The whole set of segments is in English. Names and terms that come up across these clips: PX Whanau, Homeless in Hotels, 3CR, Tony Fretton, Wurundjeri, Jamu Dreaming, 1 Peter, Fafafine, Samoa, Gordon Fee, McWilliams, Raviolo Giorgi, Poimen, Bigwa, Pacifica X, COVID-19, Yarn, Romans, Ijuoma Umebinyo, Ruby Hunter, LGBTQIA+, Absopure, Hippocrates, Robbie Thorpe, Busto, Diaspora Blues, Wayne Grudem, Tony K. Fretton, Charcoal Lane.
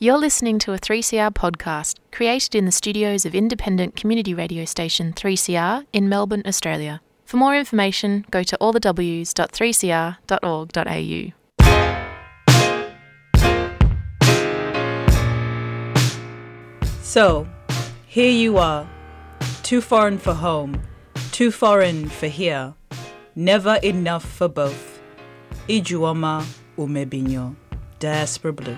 You're listening to a 3CR podcast created in the studios of independent community radio station 3CR in Melbourne, Australia. For more information, go to allthews.3cr.org.au. So, here you are, too foreign for home, too foreign for here, never enough for both. Ijuoma Umebinyo, Diaspora Blues.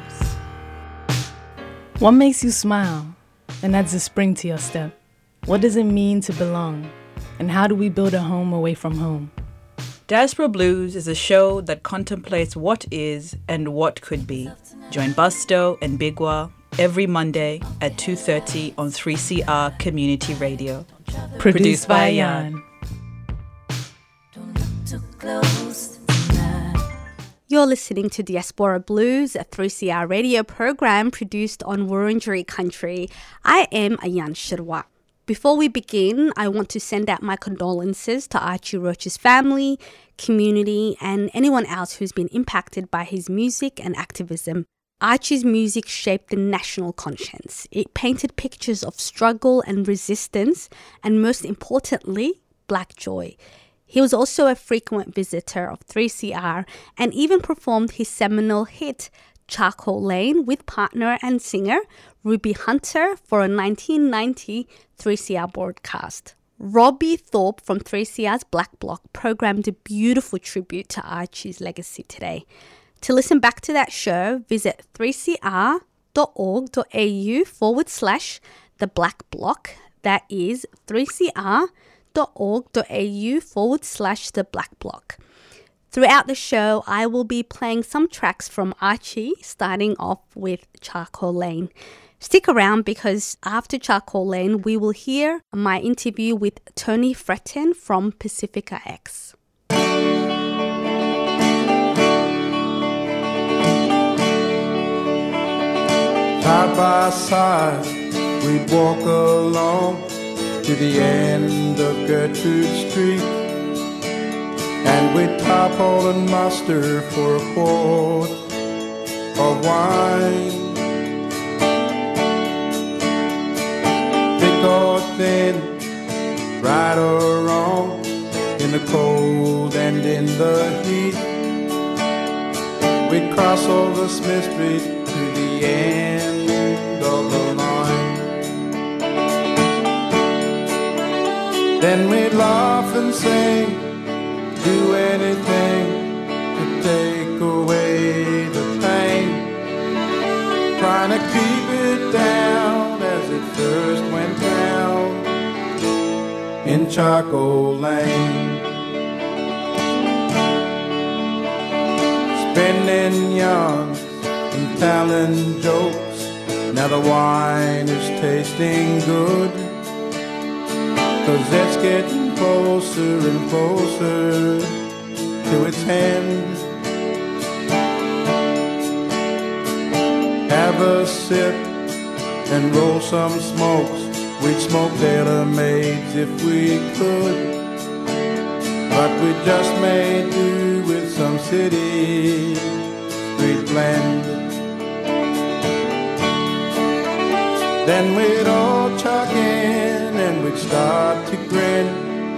What makes you smile and adds a spring to your step? What does it mean to belong? And how do we build a home away from home? Diaspora Blues is a show that contemplates what is and what could be. Join Busto and Bigwa every Monday at 2:30 on 3CR Community Radio. Produced by Yarn. You're listening to Diaspora Blues, a 3CR radio program produced on Wurundjeri country. I am Ayan Shirwa. Before we begin, I want to send out my condolences to Archie Roach's family, community, and anyone else who's been impacted by his music and activism. Archie's music shaped the national conscience. It painted pictures of struggle and resistance, and most importantly, Black joy. He was also a frequent visitor of 3CR and even performed his seminal hit, Charcoal Lane, with partner and singer Ruby Hunter for a 1990 3CR broadcast. Robbie Thorpe from 3CR's Black Block programmed a beautiful tribute to Archie's legacy today. To listen back to that show, visit 3cr.org.au/theblackblock. That is 3cr.org.au/theblackblock. Throughout the show, I will be playing some tracks from Archie, starting off with Charcoal Lane. Stick around because after Charcoal Lane, we will hear my interview with Tony Fretton from Pacifica X. Side by side, we'd walk along to the end of Gertrude Street, and we'd topple and muster for a quart of wine. Thick or thin, right or wrong, in the cold and in the heat, we'd cross over Smith Street to the end. Then we'd laugh and sing, do anything to take away the pain, trying to keep it down as it first went down in Charcoal Lane. Spinning yarns and telling jokes, now the wine is tasting good, 'cause it's getting closer and closer to its end. Have a sip and roll some smokes. We'd smoke tailor-mades if we could, but we just may do with some city street blend. Then we'd all chuck in, we'd start to grin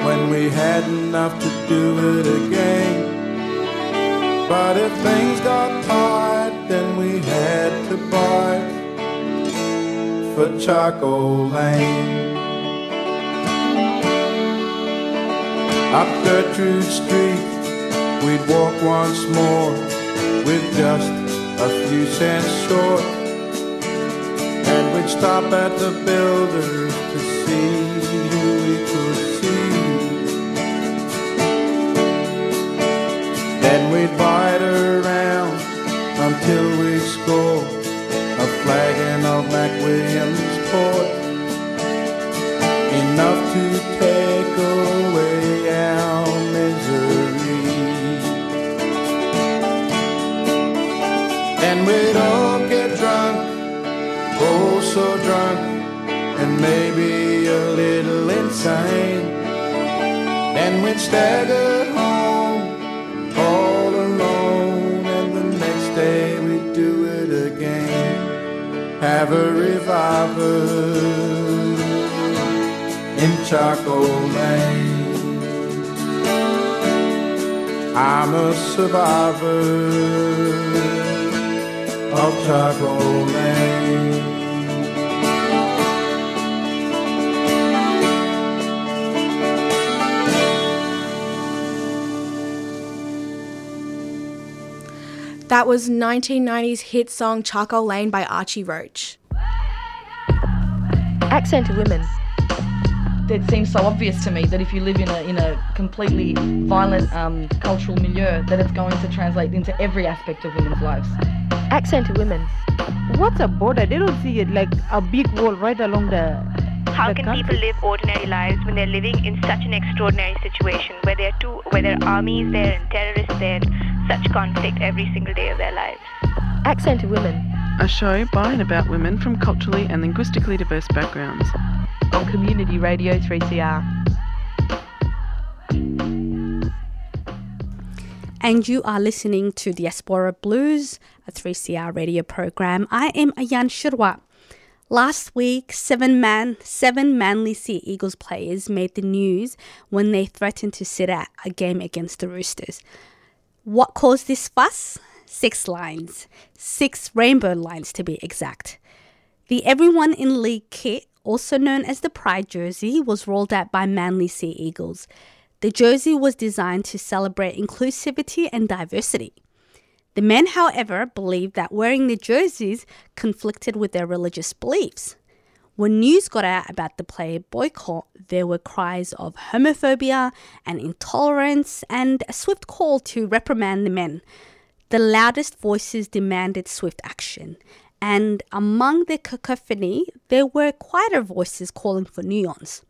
when we had enough to do it again. But if things got tight, then we had to bite for Charcoal Lane. Up Gertrude Street, we'd walk once more with just a few cents short, and we'd stop at the builders to see who we could see. Then we'd bite around until we score a flagon of McWilliams port, enough to take away our misery. Then we'd all get drunk, oh so drunk, and maybe a little insane. Then we'd stagger home all alone, and the next day we'd do it again have a revival in Charcoal Lane. I'm a survivor of Charcoal Lane. That was 1990s hit song Charcoal Lane by Archie Roach. Accented women. It seems so obvious to me that if you live in a completely violent cultural milieu, that it's going to translate into every aspect of women's lives. Accented women. What's a border? They don't see it like a big wall right along the How can country? People live ordinary lives when they're living in such an extraordinary situation where there are armies there and terrorists there and such conflict every single day of their lives. Accented Women. A show by and about women from culturally and linguistically diverse backgrounds. On Community Radio 3CR. And you are listening to Diaspora Blues, a 3CR radio program. I am Ayan Shirwa. Last week, seven Manly Sea Eagles players made the news when they threatened to sit out a game against the Roosters. What caused this fuss? 6 lines. 6 rainbow lines to be exact. The Everyone in League kit, also known as the Pride jersey, was rolled out by Manly Sea Eagles. The jersey was designed to celebrate inclusivity and diversity. The men, however, believed that wearing the jerseys conflicted with their religious beliefs. When news got out about the player boycott, there were cries of homophobia and intolerance and a swift call to reprimand the men. The loudest voices demanded swift action, and among the cacophony, there were quieter voices calling for nuance.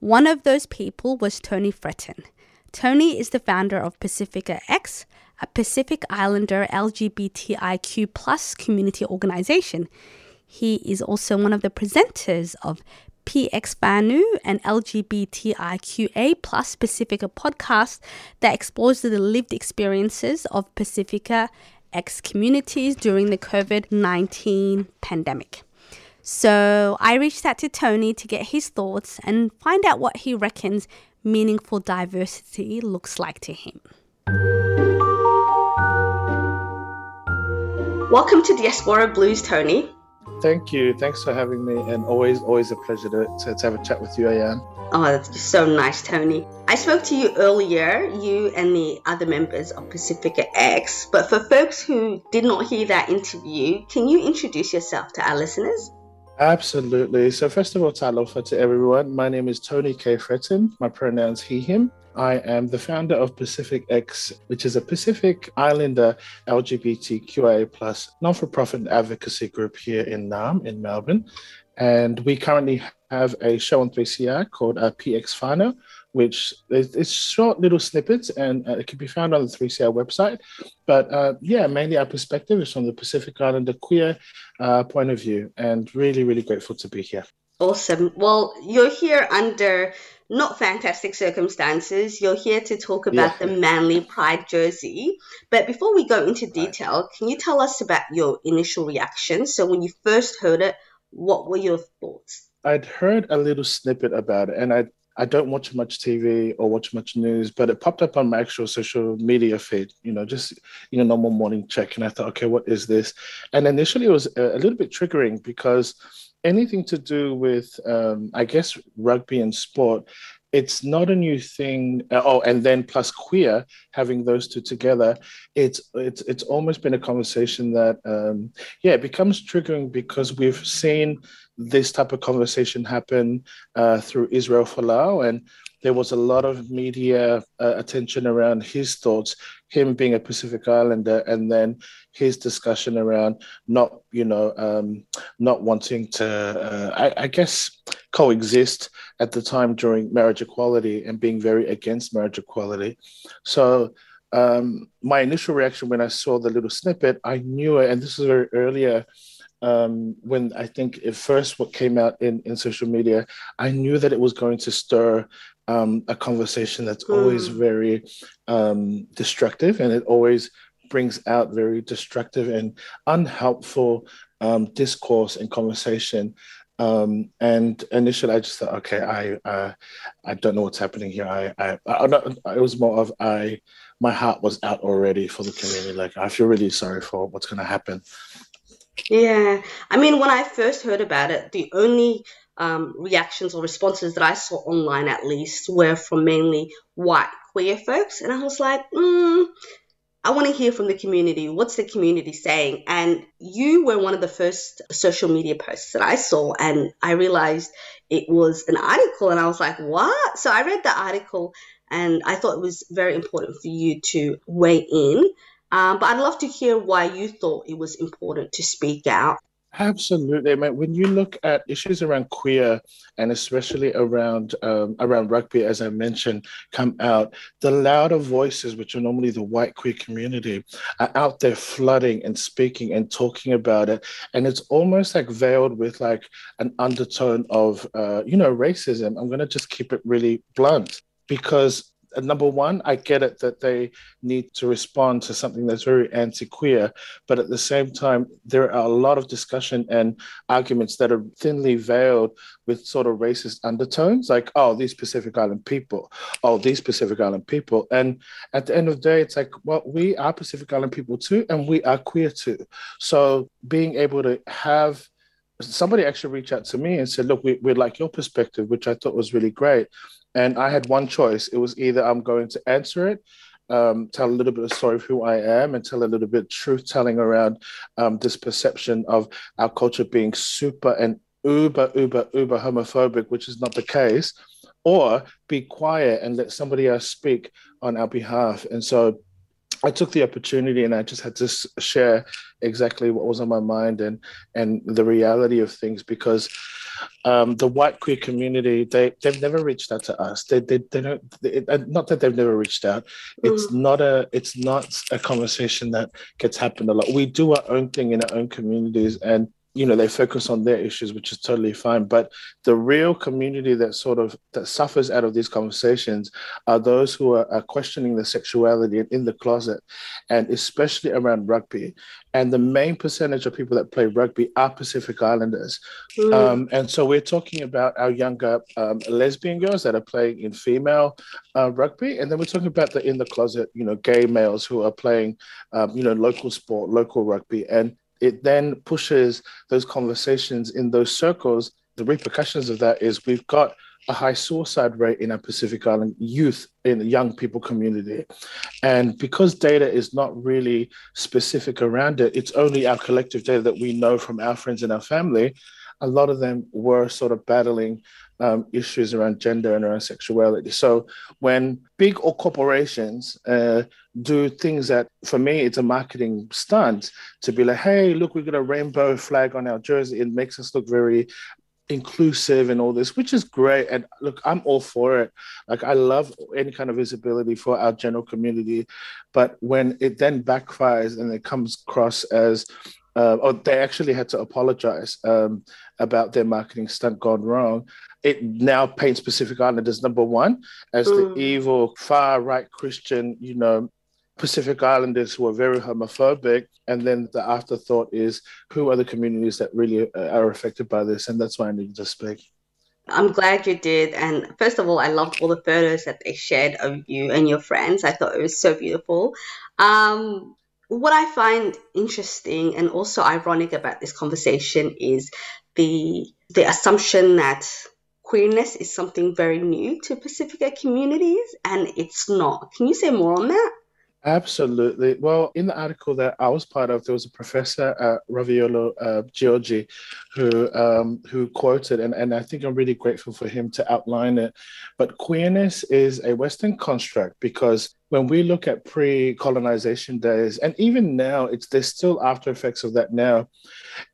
One of those people was Tony Fretton. Tony is the founder of Pacifica X, a Pacific Islander LGBTIQ+ community organisation. He is also one of the presenters of PX Whanau, an LGBTIQA+ Pacifica podcast that explores the lived experiences of Pacifica X communities during the COVID-19 pandemic. So I reached out to Tony to get his thoughts and find out what he reckons meaningful diversity looks like to him. Welcome to Diaspora Blues, Tony. Thank you. Thanks for having me, and always a pleasure to have a chat with you, Ayan. Oh, that's so nice, Tony. I spoke to you earlier, you and the other members of Pacifica X, but for folks who did not hear that interview, can you introduce yourself to our listeners? Absolutely. So first of all, talofa to everyone. My name is Tony K. Fretton. My pronouns he, him. I am the founder of Pacific X, which is a Pacific Islander LGBTQIA+ non-for-profit advocacy group here in NAM, in Melbourne. And we currently have a show on 3CR called PX Whanau, which is short little snippets, and it can be found on the 3CR website. But mainly our perspective is from the Pacific Islander queer point of view, and really, really grateful to be here. Awesome. Well, you're here under not fantastic circumstances. You're here to talk about the Manly Pride jersey. But before we go into detail, can you tell us about your initial reaction? So when you first heard it, what were your thoughts? I'd heard a little snippet about it, and I don't watch much TV or watch much news, but it popped up on my actual social media feed, just normal morning check. And I thought, okay, what is this? And initially it was a little bit triggering because anything to do with, rugby and sport, it's not a new thing. Oh, and then plus queer, having those two together, it's almost been a conversation that, it becomes triggering because we've seen this type of conversation happen through Israel Folau, and there was a lot of media attention around his thoughts, him being a Pacific Islander, and then his discussion around not wanting to, coexist at the time during marriage equality and being very against marriage equality. So my initial reaction when I saw the little snippet, I knew it, and this was very earlier, when I think it first what came out in social media, I knew that it was going to stir a conversation that's always very destructive, and it always brings out very destructive and unhelpful discourse and conversation. And initially I just thought, okay, I don't know what's happening here. It was more of my heart was out already for the community. Like, I feel really sorry for what's going to happen. Yeah. I mean, when I first heard about it, the only reactions or responses that I saw online, at least, were from mainly white queer folks. And I was like, I want to hear from the community. What's the community saying? And you were one of the first social media posts that I saw, and I realized it was an article, and I was like, what? So I read the article, and I thought it was very important for you to weigh in. But I'd love to hear why you thought it was important to speak out. Absolutely. I mean, when you look at issues around queer and especially around rugby, as I mentioned, come out, the louder voices, which are normally the white queer community, are out there flooding and speaking and talking about it. And it's almost like veiled with like an undertone of, racism. I'm going to just keep it really blunt because, number one, I get it that they need to respond to something that's very anti-queer, but at the same time, there are a lot of discussion and arguments that are thinly veiled with sort of racist undertones, like, oh, these Pacific Island people, And at the end of the day, it's like, well, we are Pacific Island people too, and we are queer too. So being able to have somebody actually reach out to me and said, look, we'd like your perspective, which I thought was really great. And I had one choice. It was either I'm going to answer it, tell a little bit of story of who I am and tell a little bit of truth-telling around this perception of our culture being super and uber homophobic, which is not the case, or be quiet and let somebody else speak on our behalf. And so I took the opportunity and I just had to share exactly what was on my mind and the reality of things because the white queer community, they've never reached out to us. Not that they've never reached out. It's not a conversation that gets happened a lot. We do our own thing in our own communities and, they focus on their issues, which is totally fine. But the real community that suffers out of these conversations are those who are questioning their sexuality and in the closet, and especially around rugby. And the main percentage of people that play rugby are Pacific Islanders. Mm. And so we're talking about our younger lesbian girls that are playing in female rugby. And then we're talking about the in the closet, gay males who are playing, local sport, local rugby. And it then pushes those conversations in those circles. The repercussions of that is we've got a high suicide rate in our Pacific Island youth, in the young people community. And because data is not really specific around it, it's only our collective data that we know from our friends and our family. A lot of them were sort of battling issues around gender and around sexuality. So when big or corporations do things that, for me, it's a marketing stunt to be like, hey, look, we've got a rainbow flag on our jersey. It makes us look very inclusive and all this, which is great. And look, I'm all for it. Like, I love any kind of visibility for our general community. But when it then backfires and it comes across as, they actually had to apologize about their marketing stunt gone wrong. It now paints Pacific Islanders, number one, as the evil, far-right Christian, Pacific Islanders who are very homophobic. And then the afterthought is, who are the communities that really are affected by this? And that's why I needed to speak. I'm glad you did. And first of all, I loved all the photos that they shared of you and your friends. I thought it was so beautiful. What I find interesting and also ironic about this conversation is the assumption that queerness is something very new to Pacifica communities, and it's not. Can you say more on that? Absolutely. Well, in the article that I was part of, there was a professor, Raviolo Giorgi, who quoted, and I think I'm really grateful for him to outline it. But queerness is a Western construct because when we look at pre-colonization days, and even now, there's still after effects of that now.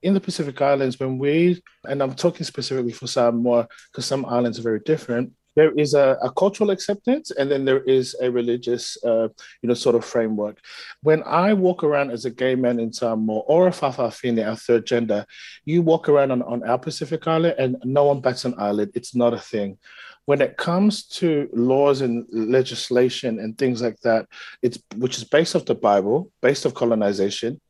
In the Pacific Islands, and I'm talking specifically for Samoa because some islands are very different, there is a cultural acceptance, and then there is a religious, sort of framework. When I walk around as a gay man in Samoa or a Fafafine, our third gender, you walk around on our Pacific Island and no one bats an eyelid. It's not a thing. When it comes to laws and legislation and things like that, which is based off the Bible, based off colonization,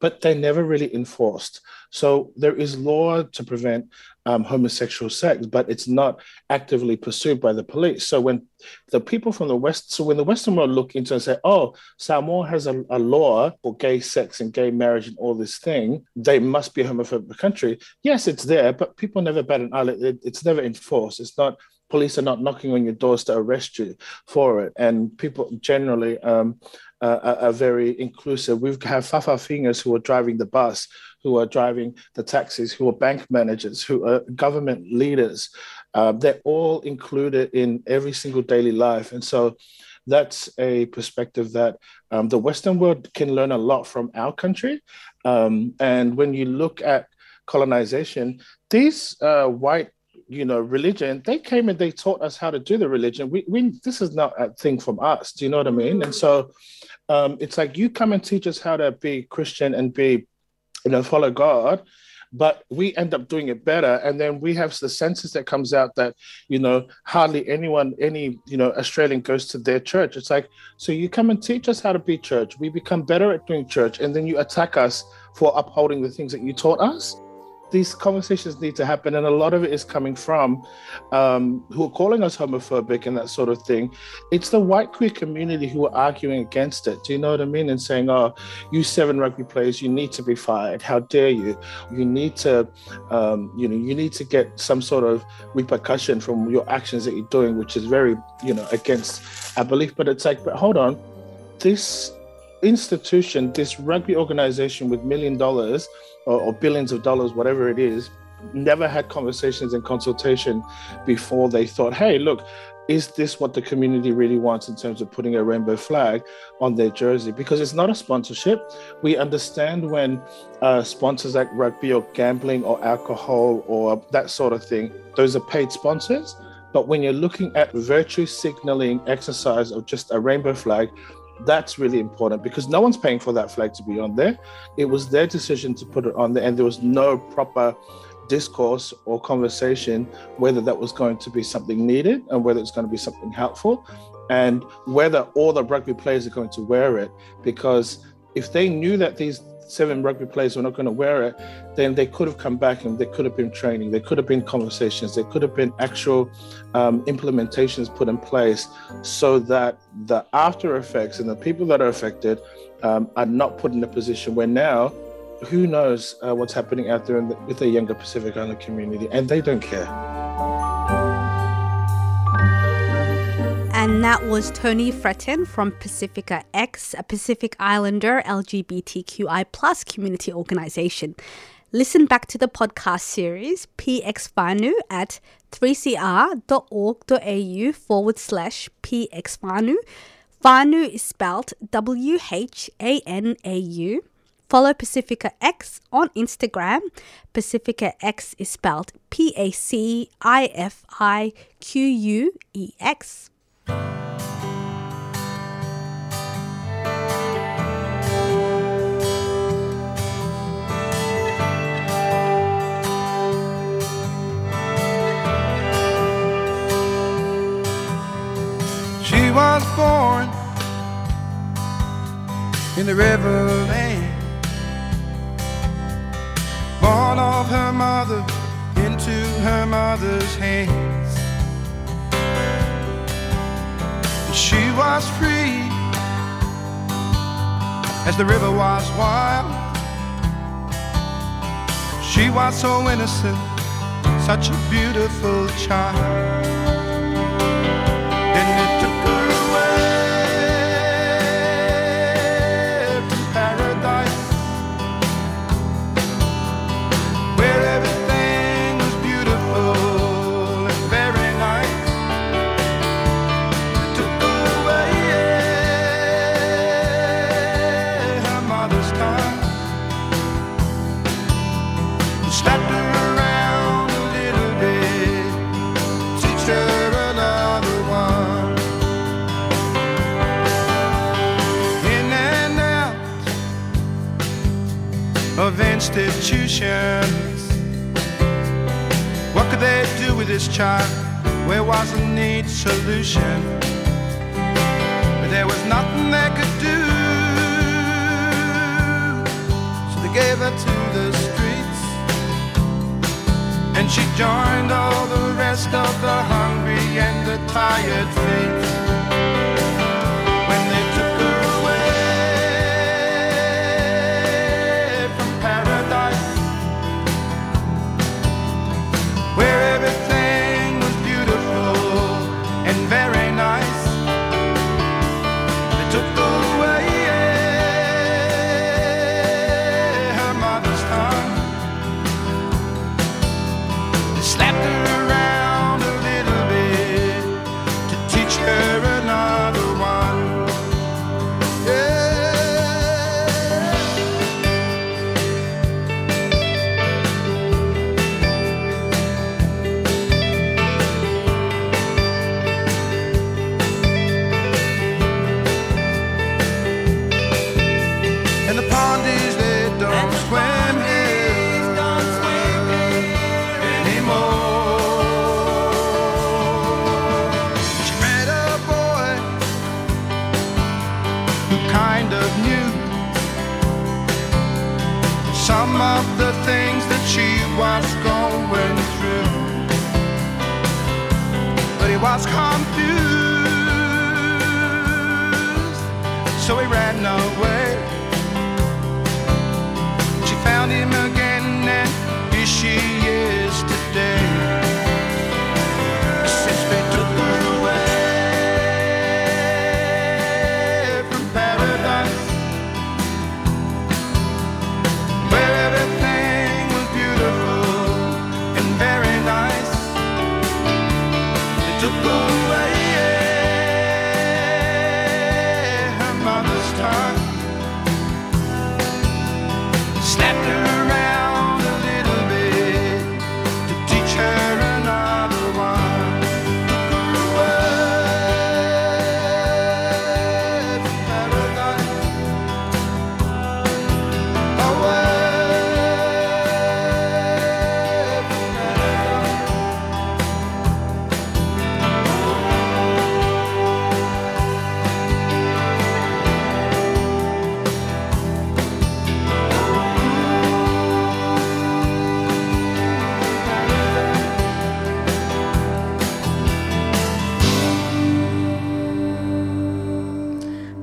but they're never really enforced. So there is law to prevent homosexual sex, but it's not actively pursued by the police. So when the people from the West, so when the Western world look into and say, oh, Samoa has a law for gay sex and gay marriage and all this thing, they must be a homophobic country. Yes, it's there, but people never bat an eyelid. It's never enforced. It's not, police are not knocking on your doors to arrest you for it. And people generally are very inclusive. We have Fafafingers who are driving the bus, who are driving the taxis, who are bank managers, who are government leaders. They're all included in every single daily life. And so that's a perspective that the Western world can learn a lot from our country. And when you look at colonization, these white, you know, religion, they came and they taught us how to do the religion. We this is not a thing from us. Do you know what I mean? And so it's like, you come and teach us how to be Christian and be, you know, follow God, but we end up doing it better. And then we have the census that comes out that, you know, hardly anyone, any, you know, Australian goes to their church. It's like, so you come and teach us how to be church. We become better at doing church. And then you attack us for upholding the things that you taught us. These conversations need to happen. And a lot of it is coming from who are calling us homophobic and that sort of thing. It's the white queer community who are arguing against it. Do you know what I mean? And saying, oh, you seven rugby players, you need to be fired. How dare you? You need to, you know, you need to get some sort of repercussion from your actions that you're doing, which is very, you know, against our belief. But it's like, but hold on, this institution, this rugby organization with $1 million, or billions of dollars, whatever it is, never had conversations and consultation before they thought, hey, look, is this what the community really wants in terms of putting a rainbow flag on their jersey? Because it's not a sponsorship. We understand when sponsors like rugby or gambling or alcohol or that sort of thing, those are paid sponsors. But when you're looking at virtue signaling exercise of just a rainbow flag, that's really important, because no one's paying for that flag to be on there. It was their decision to put it on there, and there was no proper discourse or conversation whether that was going to be something needed and whether it's going to be something helpful, and whether all the rugby players are going to wear it. Because if they knew that these seven rugby players were not going to wear it, then they could have come back and there could have been training, there could have been conversations, there could have been actual implementations put in place so that the after effects and the people that are affected are not put in a position where now, who knows what's happening out there with the younger Pacific Islander community, and they don't care. And that was Tony Fretton from Pacifica X, a Pacific Islander LGBTQI+ community organisation. Listen back to the podcast series PX Whanau at 3cr.org.au/PX Whanau. Whanau is spelled WHANAU. Follow Pacifica X on Instagram. Pacifica X is spelled PACIFIQUEX. She was born in the River Lane, born of her mother into her mother's hand. She was free as the river was wild. She was so innocent, such a beautiful child. And it took her away from paradise, where everything was beautiful and very nice. Slapped her around a little bit, teach her another one. In and out of institutions, what could they do with this child? Where was the neat solution? But there was nothing they could do, so gave her to the streets, and she joined all the rest of the hungry and the tired feet. When they took her away from paradise, where everything was beautiful and very nice, they took away her mother's tongue. They slapped her around a little bit to teach her another one. Some of the things that she was going through, but he was confused, so he ran away. She found him again, and here she is today. Since they took her away from paradise,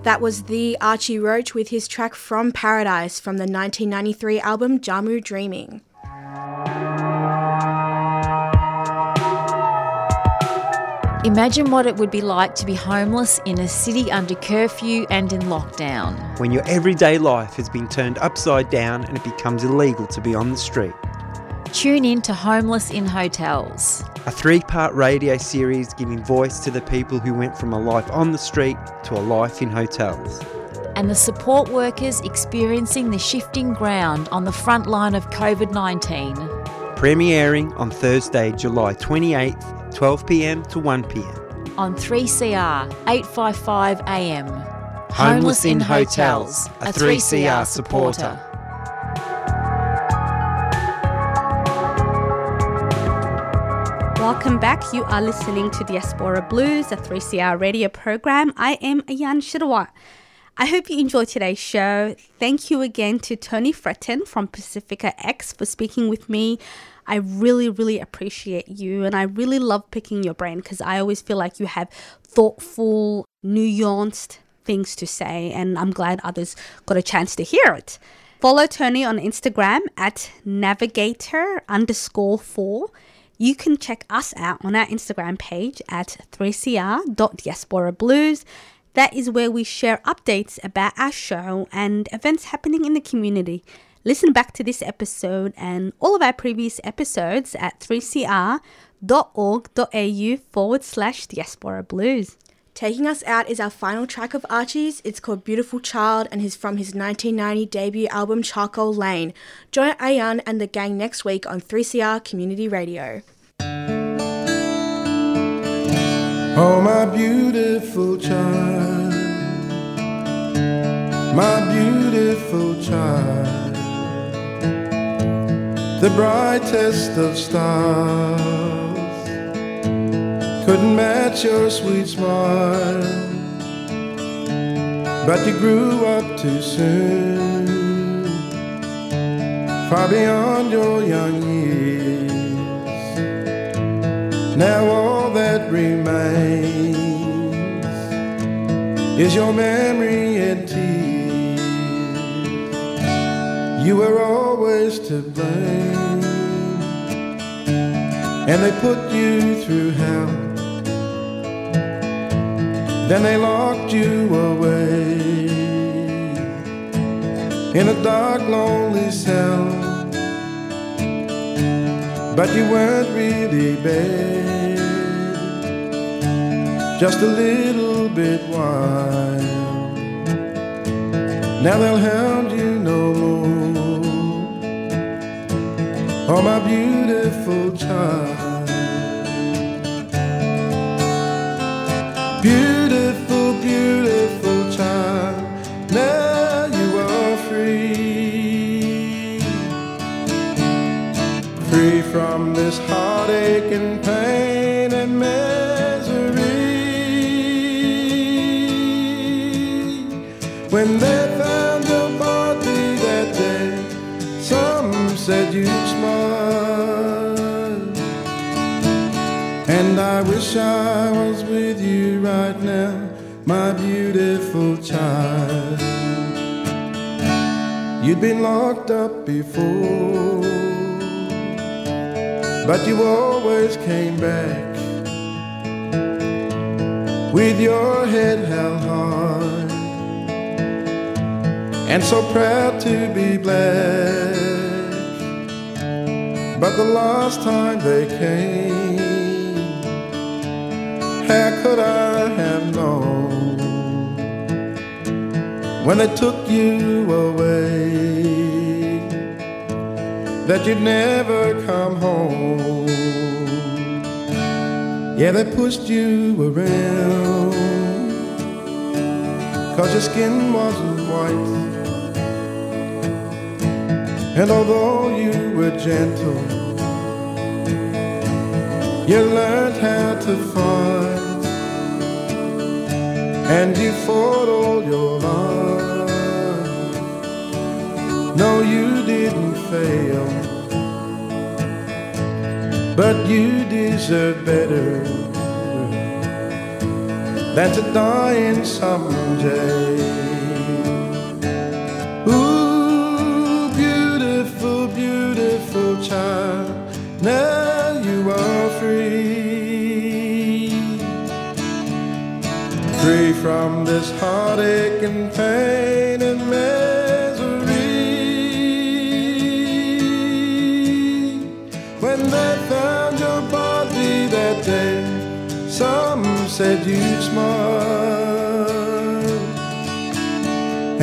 that was the Archie Roach with his track From Paradise from the 1993 album Jamu Dreaming. Imagine what it would be like to be homeless in a city under curfew and in lockdown. When your everyday life has been turned upside down and it becomes illegal to be on the street. Tune in to Homeless in Hotels, a three-part radio series giving voice to the people who went from a life on the street to a life in hotels. And the support workers experiencing the shifting ground on the front line of COVID-19. Premiering on Thursday, July 28th, 12pm to 1pm. On 3CR, 855am. Homeless in Hotels, a 3CR supporter. Welcome back. You are listening to Diaspora Blues, a 3CR radio program. I am Ayan Shirwa. I hope you enjoyed today's show. Thank you again to Tony Fretton from Pacifica X for speaking with me. I really, really appreciate you, and I really love picking your brain because I always feel like you have thoughtful, nuanced things to say, and I'm glad others got a chance to hear it. Follow Tony on Instagram at navigator_4. You can check us out on our Instagram page at 3cr.diasporablues. That is where we share updates about our show and events happening in the community. Listen back to this episode and all of our previous episodes at 3cr.org.au/diasporablues. Taking us out is our final track of Archie's. It's called Beautiful Child and is from his 1990 debut album Charcoal Lane. Join Ayan and the gang next week on 3CR Community Radio. Oh, my beautiful child, my beautiful child, the brightest of stars couldn't match your sweet smile, but you grew up too soon. far beyond your young years. Now all that remains is your memory and tears. You were always to blame, and they put you through hell, then they locked you away in a dark, lonely cell. But you weren't really bad, just a little bit wild. Now they'll hound you no more, oh my beautiful child. Beautiful, beautiful child, now you are free, free from this heartache and pain and misery. When they found your body that day, some said you'd smile, and I wish I was with you right now, my beautiful child. You'd been locked up before, but you always came back with your head held high, and so proud to be black. But the last time they came, how could I have known when they took you away that you'd never come home? Yeah, they pushed you around 'cause your skin wasn't white, and although you were gentle, you learned how to fight, and you fought all your life. No, you didn't fail, but you deserve better than to die in some jail. Ooh, beautiful, beautiful child, now you are free, free from this heartache and pain and misery. When they found your body that day, some said you'd smile,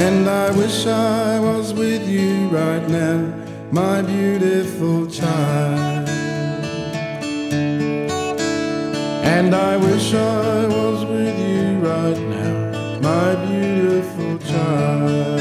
and I wish I was with you right now, my beautiful child. And I wish I was with you right now, my beautiful child.